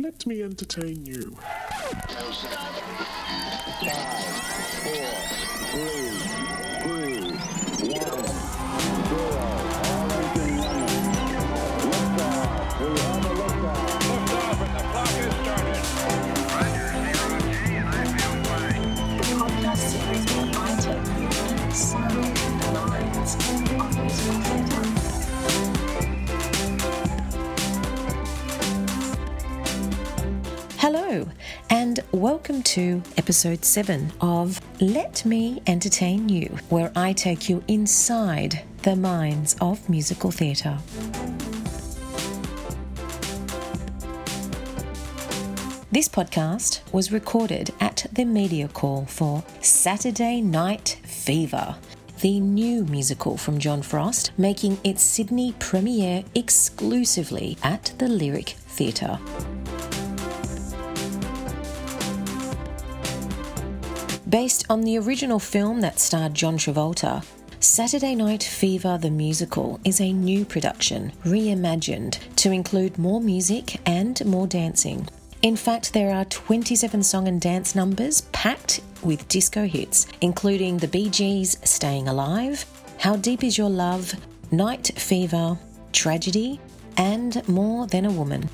Let Me Entertain You. 5, 4, 3, 2, 1. Hello, and welcome to episode 7 of Let Me Entertain You, where I take you inside the minds of musical theatre. This podcast was recorded at the media call for Saturday Night Fever, the new musical from John Frost, making its Sydney premiere exclusively at the Lyric Theatre. Based on the original film that starred John Travolta, Saturday Night Fever the Musical is a new production, reimagined, to include more music and more dancing. In fact, there are 27 song and dance numbers packed with disco hits, including the Bee Gees' Staying Alive, How Deep Is Your Love, Night Fever, Tragedy, and More Than a Woman.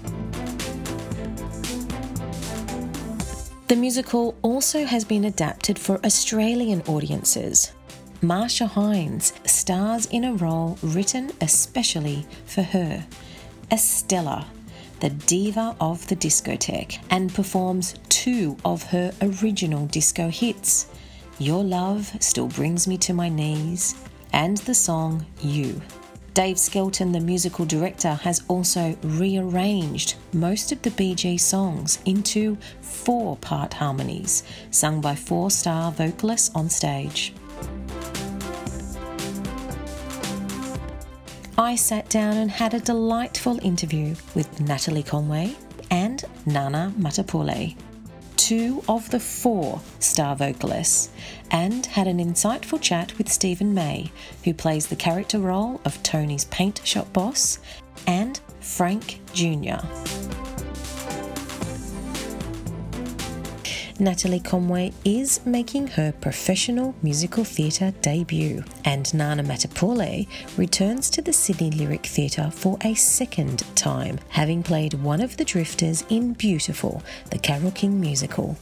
The musical also has been adapted for Australian audiences. Marcia Hines stars in a role written especially for her, Estella, the diva of the discotheque, and performs 2 of her original disco hits, Your Love Still Brings Me to My Knees, and the song You. Dave Skelton, the musical director, has also rearranged most of the Bee Gees songs into 4-part harmonies, sung by 4-star vocalists on stage. I sat down and had a delightful interview with Natalie Conway and Nana Matapule, 2 of the 4-star vocalists, and had an insightful chat with Stephen May, who plays the character role of Tony's paint shop boss, and Frank Jr. Natalie Conway is making her professional musical theatre debut, and Nana Matapule returns to the Sydney Lyric Theatre for a 2nd time, having played one of the drifters in Beautiful, the Carole King musical.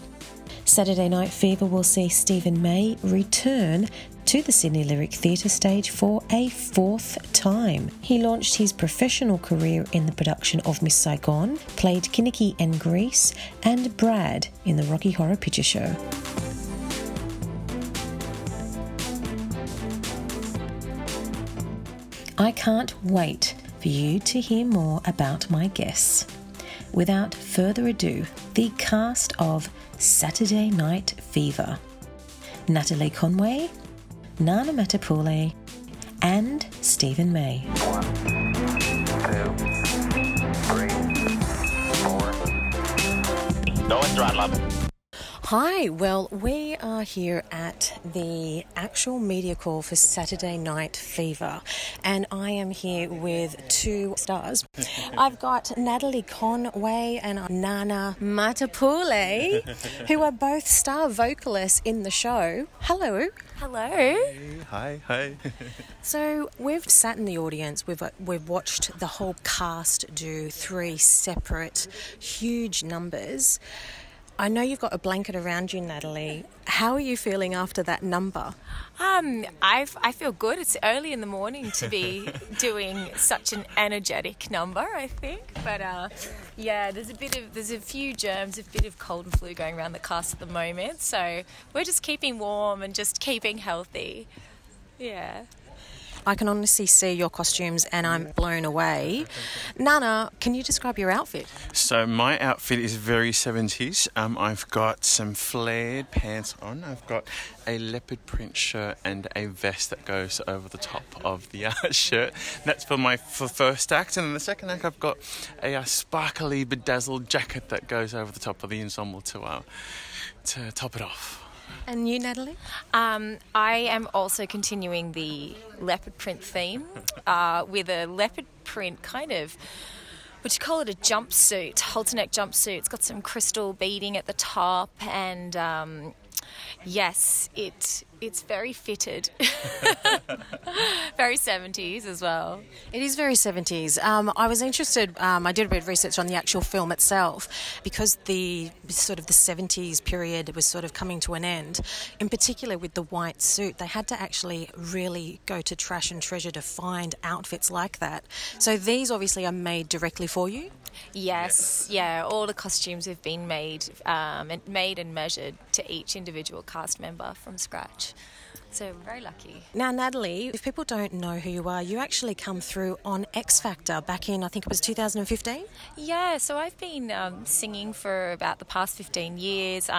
Saturday Night Fever will see Stephen May return to the Sydney Lyric Theatre stage for a 4th time. He launched his professional career in the production of Miss Saigon, played Kenickie and Grease, and Brad in the Rocky Horror Picture Show. I can't wait for you to hear more about my guests. Without further ado, the cast of Saturday Night Fever: Natalie Conway, Nana Matapule, and Stephen May. 1, 2, 3, 4. No one's right, love. Hi, well, we are here at the actual media call for Saturday Night Fever, and I am here with 2 stars. I've got Natalie Conway and Nana Matapule, who are both star vocalists in the show. Hello. Hello. Hey, hi. So we've sat in the audience, we've watched the whole cast do 3 separate huge numbers. I know you've got a blanket around you, Natalie. How are you feeling after that number? I feel good. It's early in the morning to be doing such an energetic number, I think. But there's a few germs, a bit of cold and flu going around the cast at the moment. So we're just keeping warm and just keeping healthy. Yeah. I can honestly see your costumes and I'm blown away. Nana, can you describe your outfit? So my outfit is very 70s. I've got some flared pants on. I've got a leopard print shirt and a vest that goes over the top of the shirt. That's for my first act. And in the second act, I've got a sparkly, bedazzled jacket that goes over the top of the ensemble to top it off. And you, Natalie? I am also continuing the leopard print theme with a leopard print kind of Would you call it a jumpsuit, halter neck jumpsuit? It's got some crystal beading at the top, and yes, it's very fitted. Very 70s as well. It is very 70s. I was interested, I did a bit of research on the actual film itself, because the sort of the 70s period was sort of coming to an end, in particular with the white suit. They had to actually really go to trash and treasure to find outfits like that. So these obviously are made directly for you? Yes, yeah. All the costumes have been made and measured to each individual cast member from scratch. So we're very lucky. Now, Natalie, if people don't know who you are, you actually come through on X Factor back in, I think it was 2015? Yeah, so I've been singing for about the past 15 years.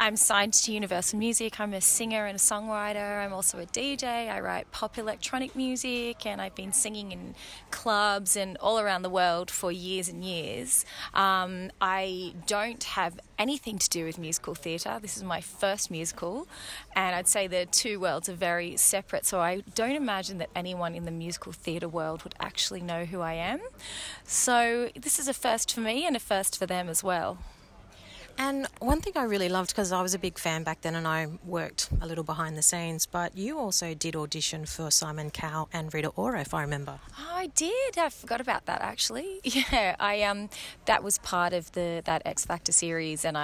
I'm signed to Universal Music. I'm a singer and a songwriter. I'm also a DJ. I write pop electronic music, and I've been singing in clubs and all around the world for years and years. I don't have anything to do with musical theatre. This is my first musical, and I'd say the two worlds are very separate, so I don't imagine that anyone in the musical theatre world would actually know who I am. So this is a first for me and a first for them as well. And one thing I really loved, because I was a big fan back then and I worked a little behind the scenes, but you also did audition for Simon Cowell and Rita Ora, if I remember. Oh, I did. I forgot about that, actually. Yeah, I that was part of that X Factor series, and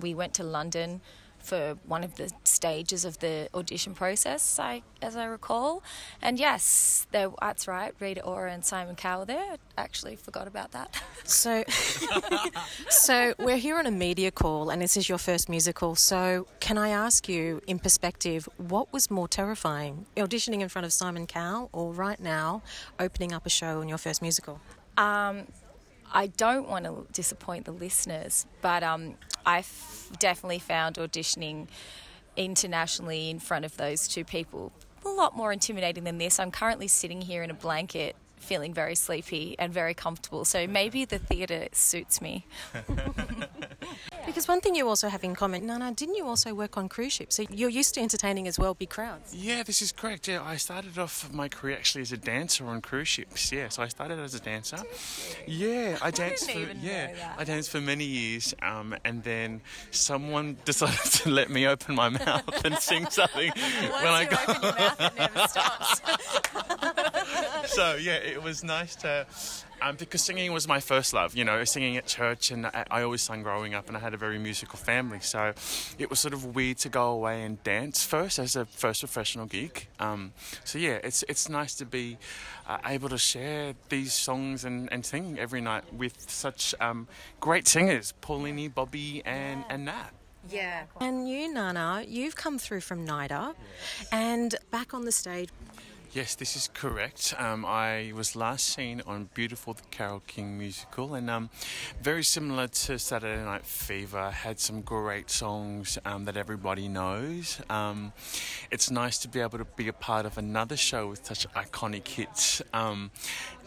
we went to London for one of the stages of the audition process, as I recall. And yes, that's right, Rita Ora and Simon Cowell there. Actually forgot about that. So we're here on a media call, and this is your first musical. So can I ask you, in perspective, what was more terrifying, auditioning in front of Simon Cowell or right now opening up a show on your first musical? I don't want to disappoint the listeners, but I've definitely found auditioning internationally in front of those two people a lot more intimidating than this. I'm currently sitting here in a blanket feeling very sleepy and very comfortable, so maybe the theatre suits me. Because one thing you also have in common, Nana, didn't you also work on cruise ships? So you're used to entertaining as well, big crowds. Yeah, this is correct. Yeah, I started off my career actually as a dancer on cruise ships. Yeah, so I started as a dancer. Yeah, I danced for many years, and then someone decided to let me open my mouth and sing something. Open your mouth, it never stops. So yeah, it was nice to. Because singing was my first love, singing at church, and I always sang growing up, and I had a very musical family, so it was sort of weird to go away and dance first as a first professional gig. So yeah, it's nice to be able to share these songs and sing every night with such great singers, Paulini, Bobby and Nat. Yeah. And you, Nana, you've come through from NIDA, yes. And back on the stage. Yes, this is correct. I was last seen on Beautiful, the Carole King musical, and very similar to Saturday Night Fever, had some great songs that everybody knows. It's nice to be able to be a part of another show with such iconic hits.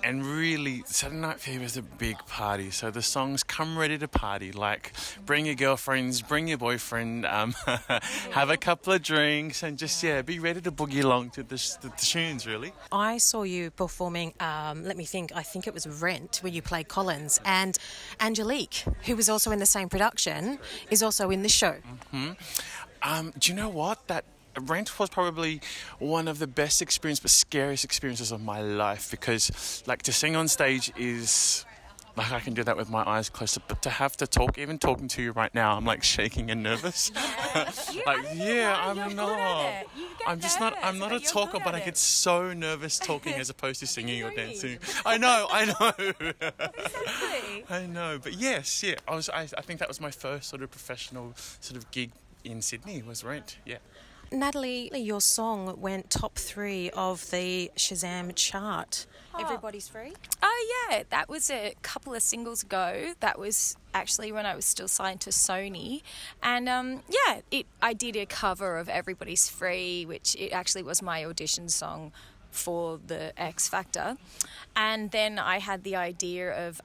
And really, Saturday Night Fever is a big party, so the songs come ready to party, like bring your girlfriends, bring your boyfriend, have a couple of drinks, and just, be ready to boogie along to the tunes, really. I saw you performing, I think it was Rent, where you played Collins, and Angelique, who was also in the same production, is also in the show. Mm-hmm. Do you know what? That Rent was probably one of the best experiences, but scariest experiences of my life, because to sing on stage is I can do that with my eyes closed, but to have to talk, even talking to you right now, I'm shaking and nervous. I'm not. I'm just not. I'm not a talker, but I get so nervous talking as opposed to singing or dancing. I know. Exactly. I know, but yes, yeah. I think that was my first sort of professional sort of gig in Sydney was Rent. Yeah. Natalie, your song went top 3 of the Shazam chart. Oh. Everybody's Free? Oh, yeah. That was a couple of singles ago. That was actually when I was still signed to Sony. And, I did a cover of Everybody's Free, which it actually was my audition song for the X Factor. And then I had the idea of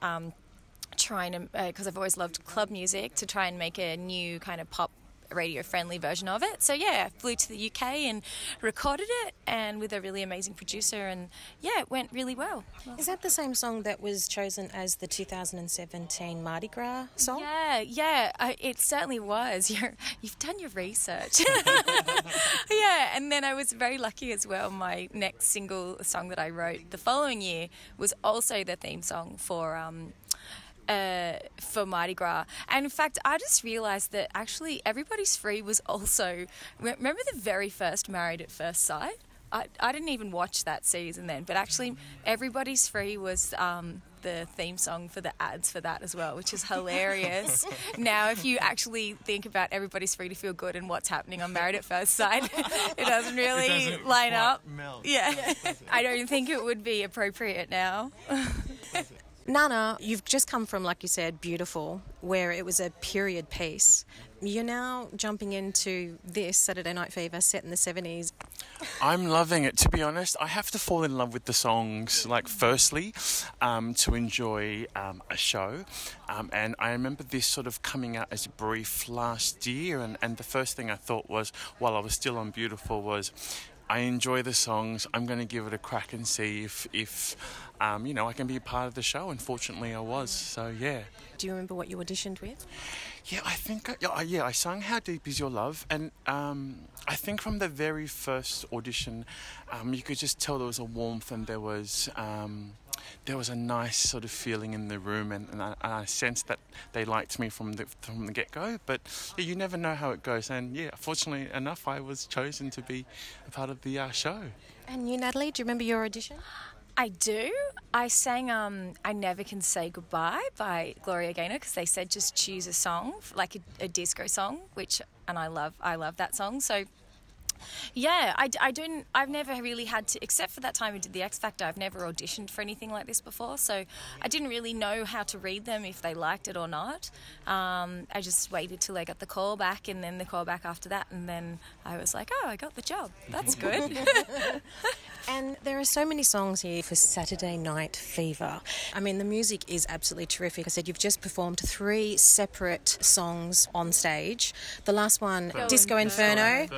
trying to, because I've always loved club music, to try and make a new kind of pop radio-friendly version of it. So, yeah, I flew to the UK and recorded it, and with a really amazing producer, and, yeah, it went really well. Is that the same song that was chosen as the 2017 Mardi Gras song? Yeah, it certainly was. You've done your research. Yeah, and then I was very lucky as well. My next single song that I wrote the following year was also the theme song for Mardi Gras. And in fact, I just realised that actually Everybody's Free was also... Remember the very first Married at First Sight? I didn't even watch that season then, but actually Everybody's Free was the theme song for the ads for that as well, which is hilarious. Now, if you actually think about Everybody's Free to Feel Good and what's happening on Married at First Sight, it doesn't line up. Melt. Yeah. I don't think it would be appropriate now. Nana, you've just come from, like you said, Beautiful, where it was a period piece. You're now jumping into this, Saturday Night Fever, set in the 70s. I'm loving it, to be honest. I have to fall in love with the songs, like, firstly, to enjoy a show. And I remember this sort of coming out as a brief last year, and the first thing I thought was, while I was still on Beautiful, was... I enjoy the songs. I'm going to give it a crack and see if I can be a part of the show. Unfortunately, I was. So, yeah. Do you remember what you auditioned with? Yeah, I think... I sang How Deep Is Your Love. And I think from the very first audition, you could just tell there was a warmth and there was a nice sort of feeling in the room, and I sensed that they liked me from the get-go, but you never know how it goes, and yeah, fortunately enough, I was chosen to be a part of the show. And you, Natalie, do you remember your audition? I do. I sang I Never Can Say Goodbye by Gloria Gaynor, because they said just choose a song, like a disco song, and I love that song, so... Yeah, I've never really had to, except for that time we did the X Factor, I've never auditioned for anything like this before, so I didn't really know how to read them, if they liked it or not. I just waited till I got the call back, and then the call back after that, and then I was like, oh, I got the job. That's good. And there are so many songs here for Saturday Night Fever. I mean, the music is absolutely terrific. I said you've just performed 3 separate songs on stage. The last one, Disco Inferno.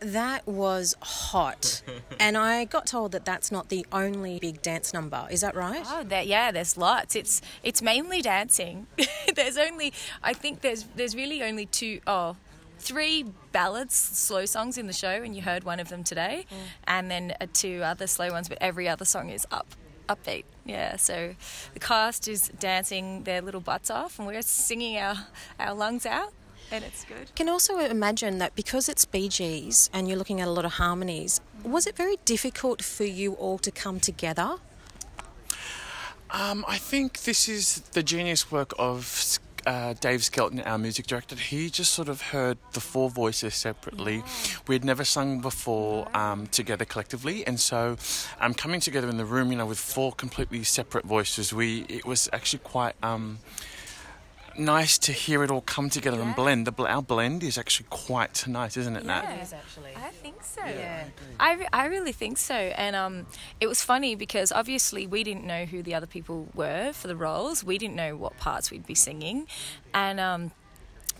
That was hot, and I got told that that's not the only big dance number. Is that right? Oh, there's lots. It's mainly dancing. There's really only 3 ballads, slow songs in the show, and you heard one of them today, and then 2 other slow ones. But every other song is upbeat. Yeah, so the cast is dancing their little butts off, and we're singing our lungs out. And it's good. Can also imagine that because it's Bee Gees and you're looking at a lot of harmonies, was it very difficult for you all to come together? I think this is the genius work of Dave Skelton, our music director. He just sort of heard the 4 voices separately. Yeah. We'd never sung before together collectively, and so coming together in the room, with 4 completely separate voices, it was actually quite... nice to hear it all come together and blend. Our blend is actually quite nice, isn't it, Nat? Yeah, it is actually. I think so. Yeah, I really think so. And it was funny because obviously we didn't know who the other people were for the roles. We didn't know what parts we'd be singing. And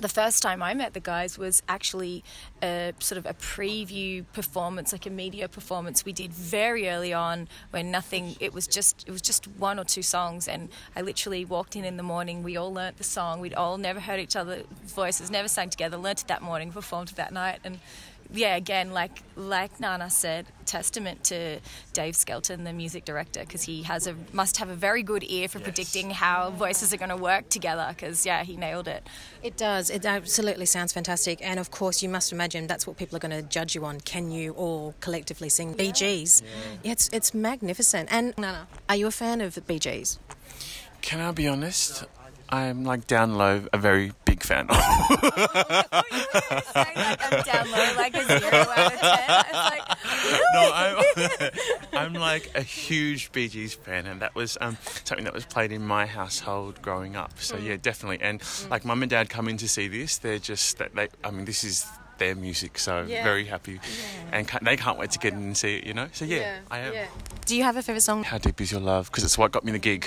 the first time I met the guys was actually a sort of a preview performance, like a media performance we did very early on when it was just 1 or 2 songs, and I literally walked in the morning, we all learnt the song, we'd all never heard each other's voices, never sang together, learnt it that morning, performed it that night, and yeah, again, like Nana said, testament to Dave Skelton, the music director, because he must have a very good ear for predicting how voices are going to work together, because, yeah, he nailed it. It does. It absolutely sounds fantastic. And, of course, you must imagine that's what people are going to judge you on. Can you all collectively sing Bee Gees? Yeah. It's magnificent. And, Nana, are you a fan of the Bee Gees? Can I be honest? I'm, down low, a very big fan. I'm down low, a 0 out of 10. I'm a huge Bee Gees fan, and that was something that was played in my household growing up. So, yeah, definitely. And, Mum and Dad come in to see this. They're just... this is... their music, so very happy, and they can't wait to get in and see it, so yeah. I am. Yeah. Do you have a favourite song? How Deep Is Your Love, because it's what got me the gig.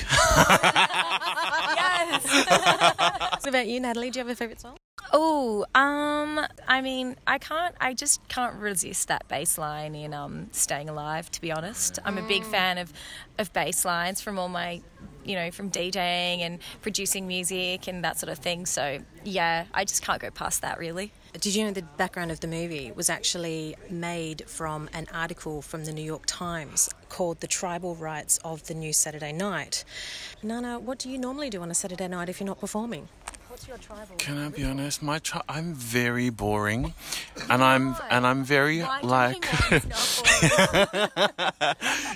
Yes. What about you, Natalie? Do you have a favourite song? Oh, I mean, I just can't resist that bass line in Staying Alive, to be honest. I'm a big fan of bass lines from all my, you know, from DJing and producing music and that sort of thing. So, yeah, I just can't go past that, really. Did you know the background of the movie was actually made from an article from the New York Times called The Tribal Rights of the New Saturday Night? Nana, what do you normally do on a Saturday night if you're not performing? What's your tribal? Can I be honest? I'm very boring, and I'm very like.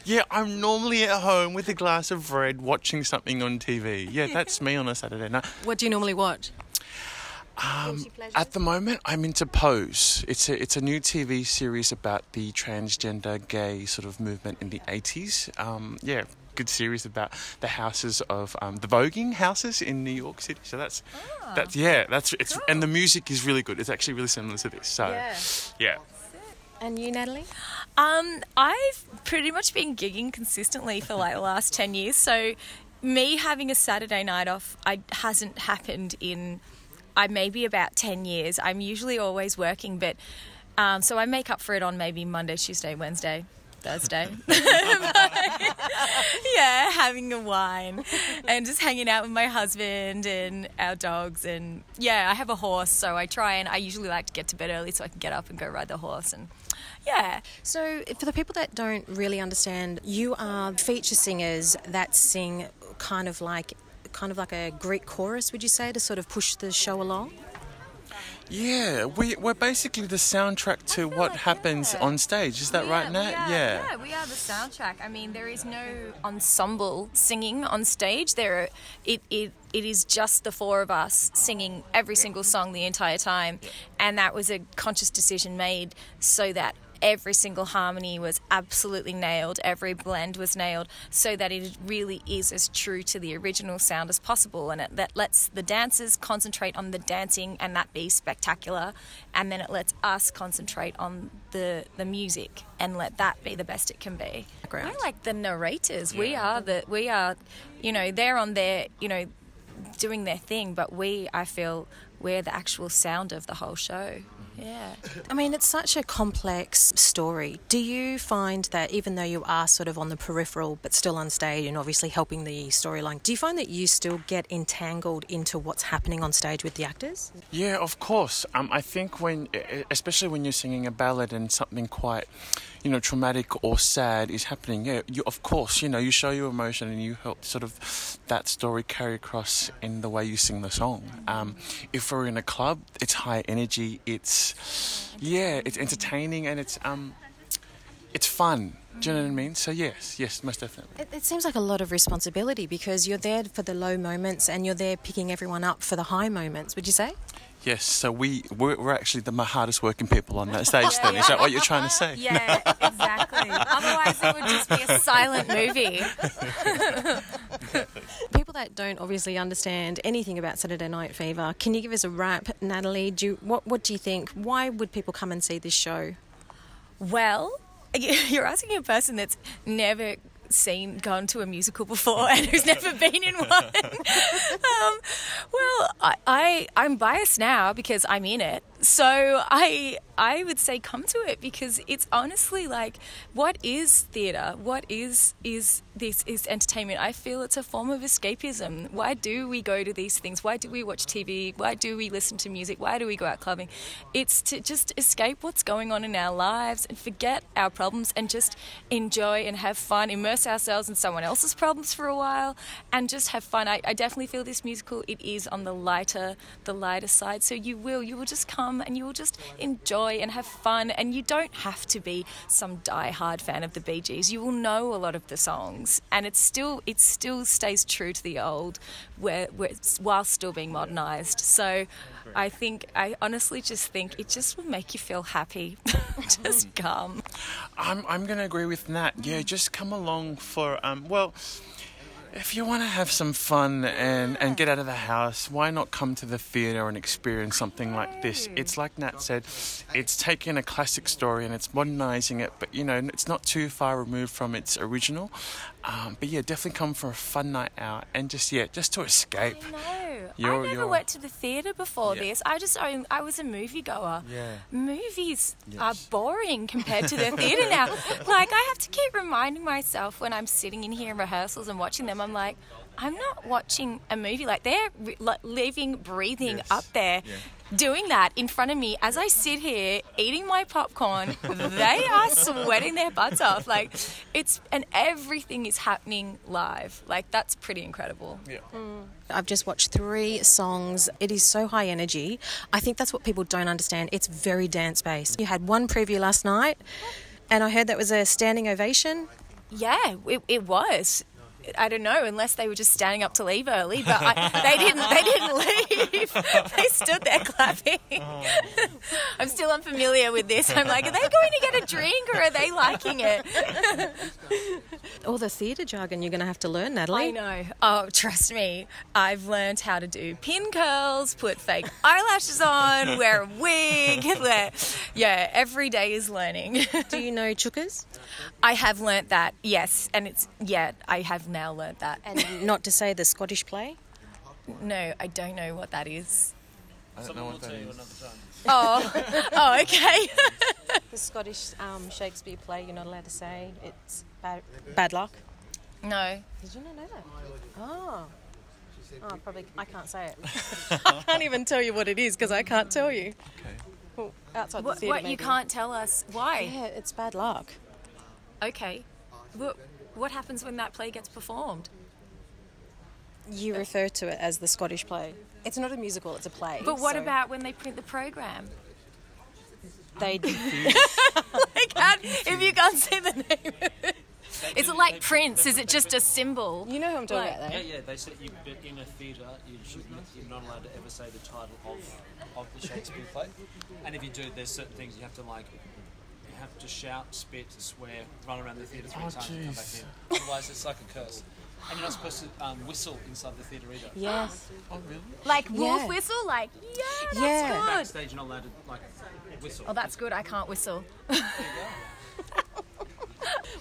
Yeah, I'm normally at home with a glass of red, watching something on TV. Yeah, that's me on a Saturday night. What do you normally watch? At the moment, I'm into Pose. It's a new TV series about the transgender gay sort of movement in the 80s. Good series about the houses of the voguing houses in New York City. So that's cool. And the music is really good. It's actually really similar to this. So yeah. And you, Natalie? I've pretty much been gigging consistently for like the last 10 years. So me having a Saturday night off hasn't happened in maybe about 10 years. I'm usually always working, but so I make up for it on maybe Monday, Tuesday, Wednesday, Thursday. Yeah, having a wine and just hanging out with my husband and our dogs. And yeah, I have a horse, so I usually like to get to bed early so I can get up and go ride the horse. And yeah. So for the people that don't really understand, you are feature singers that sing kind of like a Greek chorus, would you say, to sort of push the show along? Yeah, we're basically the soundtrack to what happens on stage. Is that right, Nat? Yeah, we are the soundtrack. I mean, there is no ensemble singing on stage. It is just the four of us singing every single song the entire time, and that was a conscious decision made so that every single harmony was absolutely nailed, every blend was nailed, so that it really is as true to the original sound as possible. And that lets the dancers concentrate on the dancing and that be spectacular, and then it lets us concentrate on the music and let that be the best it can be. I like the narrators. Yeah. We are, you know, they're on their, you know, doing their thing, but I feel we're the actual sound of the whole show. Yeah. I mean, it's such a complex story. Do you find that even though you are sort of on the peripheral but still on stage and obviously helping the storyline, do you find that you still get entangled into what's happening on stage with the actors? Yeah, of course. I think especially when you're singing a ballad and something quite, you know, traumatic or sad is happening, of course, you know, you show your emotion and you help sort of that story carry across in the way you sing the song. If we're in a club, it's high energy, it's entertaining, and it's fun. Do you know what I mean? So yes, most definitely. It seems like a lot of responsibility because you're there for the low moments and you're there picking everyone up for the high moments, would you say? Yes, so we're actually the hardest working people on that stage then. Is that what you're trying to say? Yeah, exactly. Otherwise it would just be a silent movie. Exactly. People that don't obviously understand anything about Saturday Night Fever, can you give us a wrap, Natalie? What do you think? Why would people come and see this show? Well, you're asking a person that's never gone to a musical before and who's never been in one. Well, I'm biased now because I'm in it, so I would say come to it, because it's honestly like, what is theatre? What is this is entertainment? I feel it's a form of escapism. Why do we go to these things? Why do we watch TV? Why do we listen to music? Why do we go out clubbing? It's to just escape what's going on in our lives and forget our problems and just enjoy and have fun, immerse ourselves in someone else's problems for a while and just have fun. I definitely feel this musical, it is on the lighter side, so you will just come and you will just enjoy and have fun, and you don't have to be some die-hard fan of the Bee Gees. You will know a lot of the songs, and it still stays true to the old while still being modernised. So I honestly think it just will make you feel happy. Just come. I'm going to agree with Nat. Yeah, just come along for if you want to have some fun and get out of the house, why not come to the theatre and experience something like this? It's like Nat said, it's taking a classic story and it's modernising it, but, you know, it's not too far removed from its original. But, yeah, definitely come for a fun night out and just to escape. I know. I never went to the theatre before this. I was a moviegoer. Yeah. Movies are boring compared to the theatre now. Like, I have to keep reminding myself when I'm sitting in here in rehearsals and watching them, I'm like, I'm not watching a movie. Like, they're living, breathing up there. Yeah. Doing that in front of me as I sit here eating my popcorn, they are sweating their butts off. Like, it's, and everything is happening live. Like, that's pretty incredible. Yeah. Mm. I've just watched 3 songs. It is so high energy. I think that's what people don't understand. It's very dance based. You had one preview last night, and I heard that was a standing ovation. Yeah, it was. I don't know, unless they were just standing up to leave early, but they didn't leave. They stood there clapping. I'm still unfamiliar with this. I'm like, are they going to get a drink or are they liking it? All the theatre jargon you're going to have to learn, Natalie. I know. Oh, trust me. I've learned how to do pin curls, put fake eyelashes on, wear a wig. Yeah, every day is learning. Do you know chukkas? I have learnt that, yes. And it's, yeah, I have now learnt that. And not to say the Scottish play? No, I don't know what that is. I don't know what that is. Oh, okay. The Scottish Shakespeare play, you're not allowed to say. It's bad luck. No. Did you not know that? Oh, probably. I can't say it. I can't even tell you what it is because I can't tell you. Okay. Well, outside the theatre, maybe. You can't tell us? Why? Yeah, it's bad luck. Okay. What happens when that play gets performed? You refer to it as the Scottish play. It's not a musical, it's a play. But what about when they print the program? They do. If you can't see the name. Is it like Prince? Is it just a symbol? You know who I'm talking about, though. Yeah, they said in a theatre you're not allowed to ever say the title of the Shakespeare play. And if you do, there's certain things you have to like... have to shout, spit, swear, run around the theatre 3 times and come back in. Otherwise it's like a curse. And you're not supposed to whistle inside the theatre either. Yes. Oh, really? Like wolf whistle? Like, that's good. Backstage you're not allowed to whistle. Oh, that's good. I can't whistle. There you go.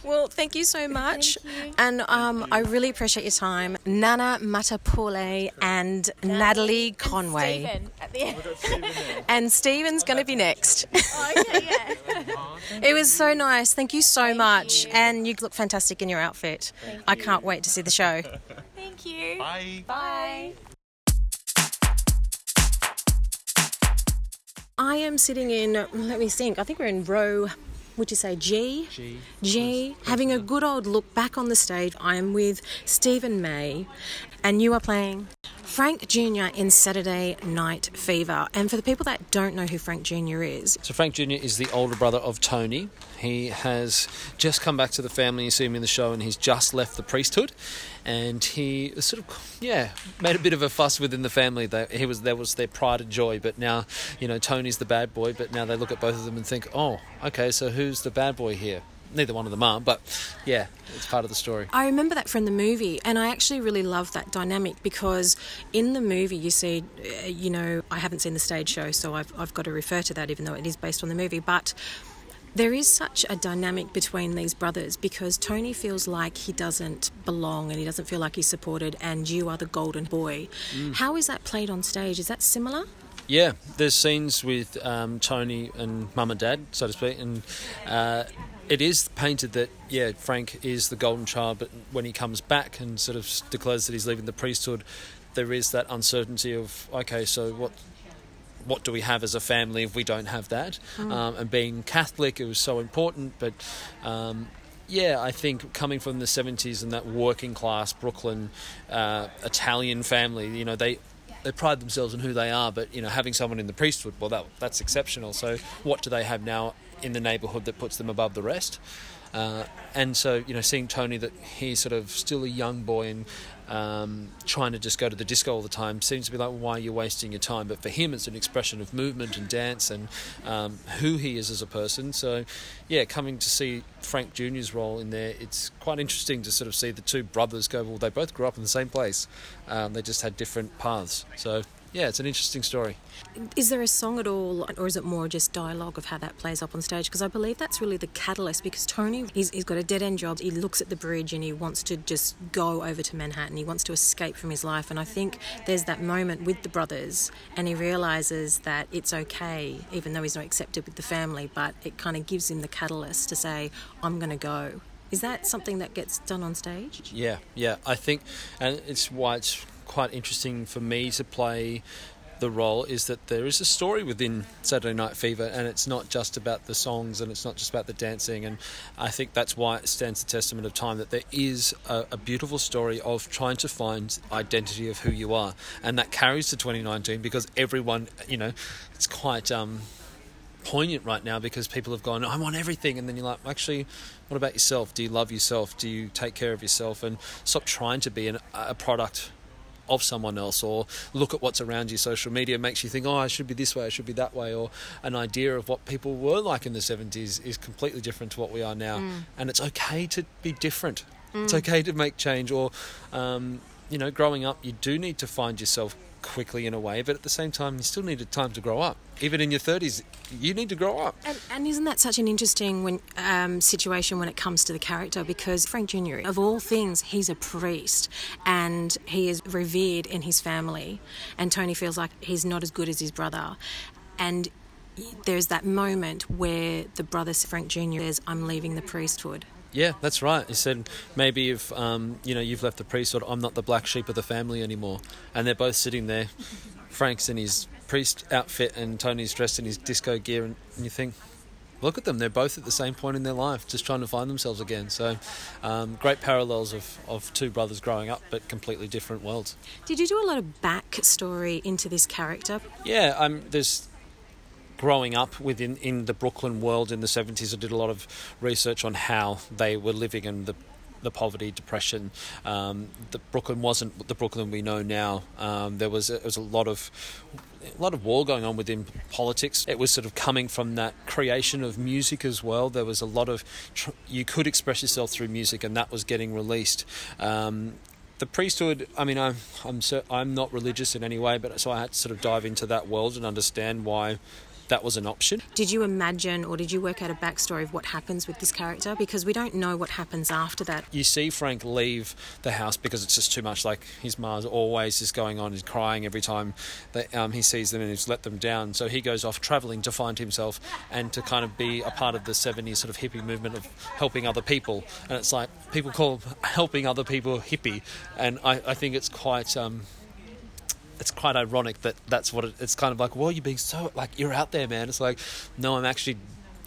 Well, thank you so much. Thank you. And I really appreciate your time. Nana Matapule and Natalie Conway. Stephen at the end. And Stephen's going to be next. Oh, okay, yeah. It was so nice. Thank you so much. And you look fantastic in your outfit. I can't wait to see the show. Thank you. Bye. Bye. I am sitting in, let me think, I think we're in row... Would you say G? G. Having a good old look back on the stage. I am with Stephen May, and you are playing Frank Jr. in Saturday Night Fever. And for the people that don't know who Frank Jr. is... So Frank Jr. is the older brother of Tony. He has just come back to the family. You see him in the show, and he's just left the priesthood. And he sort of, made a bit of a fuss within the family. That was their pride and joy. But now, Tony's the bad boy. But now they look at both of them and think, oh, okay, so who's the bad boy here? Neither one of them are, but yeah, it's part of the story. I remember that from the movie, and I actually really love that dynamic because in the movie you see, I haven't seen the stage show, so I've got to refer to that even though it is based on the movie, but... There is such a dynamic between these brothers because Tony feels like he doesn't belong and he doesn't feel like he's supported, and you are the golden boy. Mm. How is that played on stage? Is that similar? Yeah, there's scenes with Tony and mum and dad, so to speak, and it is painted that, Frank is the golden child, but when he comes back and sort of declares that he's leaving the priesthood, there is that uncertainty of, okay, so what do we have as a family if we don't have that? Mm. And being Catholic, it was so important. But, I think coming from the 70s and that working-class Brooklyn Italian family, they pride themselves on who they are, but, having someone in the priesthood, well, that's exceptional. So what do they have now in the neighbourhood that puts them above the rest? And so, seeing Tony, that he's sort of still a young boy and trying to just go to the disco all the time seems to be like, why are you wasting your time? But for him, it's an expression of movement and dance and who he is as a person. So, coming to see Frank Jr.'s role in there, it's quite interesting to sort of see the two brothers go, well, they both grew up in the same place. They just had different paths. So yeah, it's an interesting story. Is there a song at all, or is it more just dialogue of how that plays up on stage? Because I believe that's really the catalyst, because Tony, he's got a dead-end job. He looks at the bridge and he wants to just go over to Manhattan. He wants to escape from his life. And I think there's that moment with the brothers and he realises that it's okay, even though he's not accepted with the family, but it kind of gives him the catalyst to say, I'm going to go. Is that something that gets done on stage? Yeah, I think, and it's why it's quite interesting for me to play the role, is that there is a story within Saturday Night Fever, and it's not just about the songs and it's not just about the dancing, and I think that's why it stands the testament of time, that there is a beautiful story of trying to find identity of who you are, and that carries to 2019 because everyone, you know, it's quite... poignant right now because people have gone, I want everything, and then you're like, actually, what about yourself? Do you love yourself? Do you take care of yourself? And stop trying to be a product of someone else, or look at what's around you. Social media makes you think, oh, I should be this way, I should be that way, or an idea of what people were like in the 70s is completely different to what we are now. And it's okay to be different. It's okay to make change, or you know, growing up, you do need to find yourself quickly in a way, but at the same time, you still needed time to grow up. Even in your 30s, you need to grow up. And isn't that such an interesting situation when it comes to the character? Because Frank Jr., of all things, he's a priest and he is revered in his family, and Tony feels like he's not as good as his brother. And there's that moment where the brother, Frank Jr., says, I'm leaving the priesthood. Yeah, that's right. He said, maybe if, you've left the priesthood, I'm not the black sheep of the family anymore. And they're both sitting there. Frank's in his priest outfit and Tony's dressed in his disco gear. And you think, look at them. They're both at the same point in their life, just trying to find themselves again. So great parallels of two brothers growing up, but completely different worlds. Did you do a lot of backstory into this character? Yeah, there's... Growing up in the Brooklyn world in the 70s, I did a lot of research on how they were living and the poverty, depression. The Brooklyn wasn't the Brooklyn we know now. There was a lot of war going on within politics. It was sort of coming from that creation of music as well. There was a lot of... you could express yourself through music, and that was getting released. The priesthood, I mean, I'm not religious in any way, but so I had to sort of dive into that world and understand why... that was an option. Did you imagine, or did you work out a backstory of what happens with this character? Because we don't know what happens after that. You see Frank leave the house because it's just too much. Like, his ma's always is going on, he's crying every time that he sees them, and he's let them down. So he goes off travelling to find himself and to kind of be a part of the 70s sort of hippie movement of helping other people. And it's like, people call helping other people hippie. And I think it's quite... it's quite ironic that that's what it's kind of like, well, you're being so, like, you're out there, man. It's like, no, I'm actually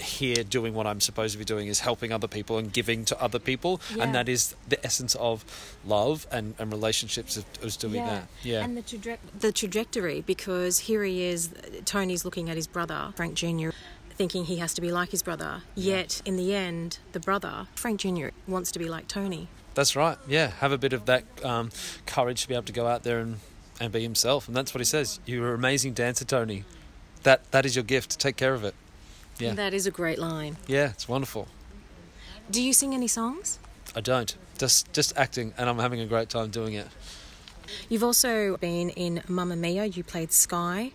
here doing what I'm supposed to be doing, is helping other people and giving to other people. Yeah. And that is the essence of love and relationships, is doing that. Yeah. And the trajectory, because here he is, Tony's looking at his brother, Frank Jr., thinking he has to be like his brother. Yet, in the end, the brother, Frank Jr., wants to be like Tony. That's right, yeah. Have a bit of that courage to be able to go out there and be himself. And that's what he says. You're an amazing dancer, Tony. That is your gift. Take care of it. Yeah. That is a great line. Yeah, it's wonderful. Do you sing any songs? I don't. Just acting, and I'm having a great time doing it. You've also been in Mamma Mia. You played Sky.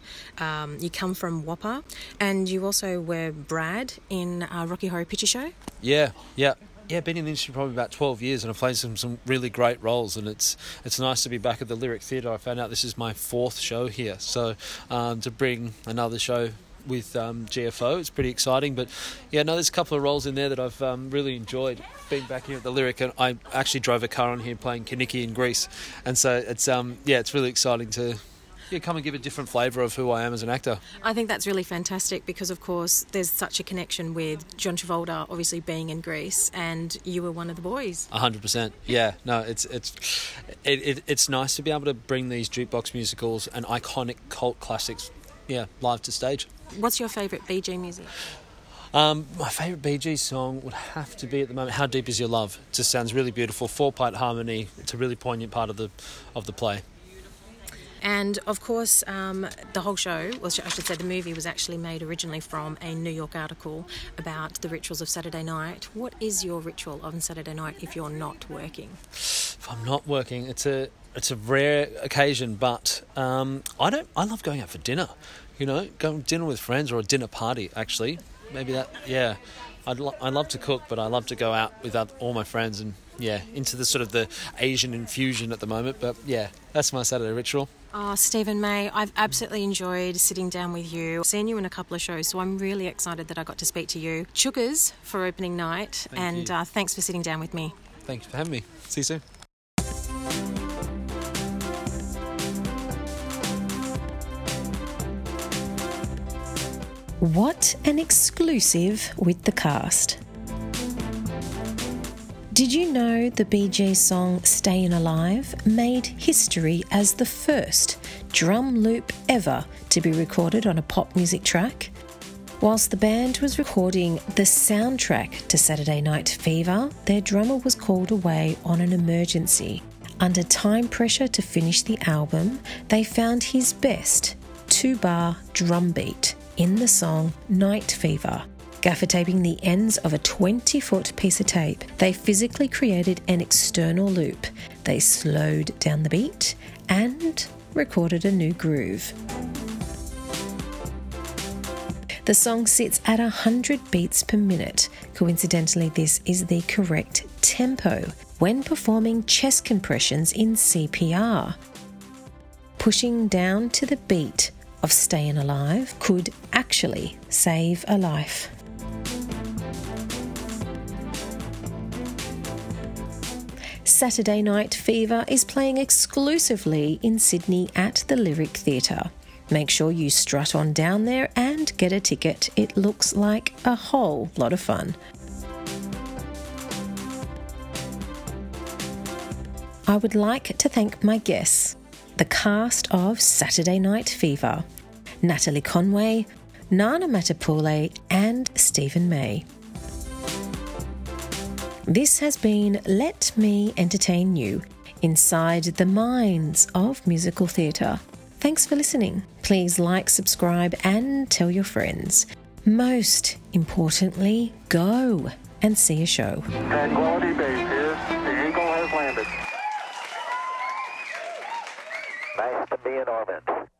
You come from Whopper. And you also were Brad in Rocky Horror Picture Show. Yeah. Yeah, been in the industry probably about 12 years, and I've played some really great roles, and it's nice to be back at the Lyric Theatre. I found out this is my fourth show here, so to bring another show with GFO, it's pretty exciting. But yeah, no, there's a couple of roles in there that I've really enjoyed being back here at the Lyric, and I actually drove a car on here playing Kenickie in Grease, and so it's really exciting to... yeah, come and give a different flavour of who I am as an actor. I think that's really fantastic because, of course, there's such a connection with John Travolta, obviously being in Grease, and you were one of the boys. 100%. Yeah, no, it's nice to be able to bring these jukebox musicals and iconic cult classics, yeah, live to stage. What's your favourite Bee Gees music? My favourite Bee Gees song would have to be, at the moment, How Deep Is Your Love? It just sounds really beautiful. 4-part harmony. It's a really poignant part of the play. And, of course, the whole show, well, I should say the movie, was actually made originally from a New York article about the rituals of Saturday night. What is your ritual on Saturday night if you're not working? If I'm not working, it's a It's a rare occasion, but I love going out for dinner, you know, going to dinner with friends or a dinner party, actually. Maybe that, yeah. I love to cook, but I love to go out with all my friends and, yeah, into the sort of the Asian infusion at the moment. But, yeah, that's my Saturday ritual. Oh, Stephen May, I've absolutely enjoyed sitting down with you. I've seen you in a couple of shows, so I'm really excited that I got to speak to you. Sugars for opening night. Thank you. Thanks for sitting down with me. Thanks for having me. See you soon. What an exclusive with the cast. Did you know the Bee Gees song Staying Alive made history as the first drum loop ever to be recorded on a pop music track? Whilst the band was recording the soundtrack to Saturday Night Fever, their drummer was called away on an emergency. Under time pressure to finish the album, they found his best 2-bar drum beat in the song Night Fever. Gaffer taping the ends of a 20-foot piece of tape, they physically created an external loop. They slowed down the beat and recorded a new groove. The song sits at 100 beats per minute. Coincidentally, this is the correct tempo when performing chest compressions in CPR. Pushing down to the beat of Staying Alive could actually save a life. Saturday Night Fever is playing exclusively in Sydney at the Lyric Theatre. Make sure you strut on down there and get a ticket. It looks like a whole lot of fun. I would like to thank my guests, the cast of Saturday Night Fever, Natalie Conway, Nana Matapule and Stephen May. This has been Let Me Entertain You, inside the minds of musical theatre. Thanks for listening. Please like, subscribe and tell your friends. Most importantly, go and see a show. Tranquility Base here. The Eagle has landed. Nice to be in orbit.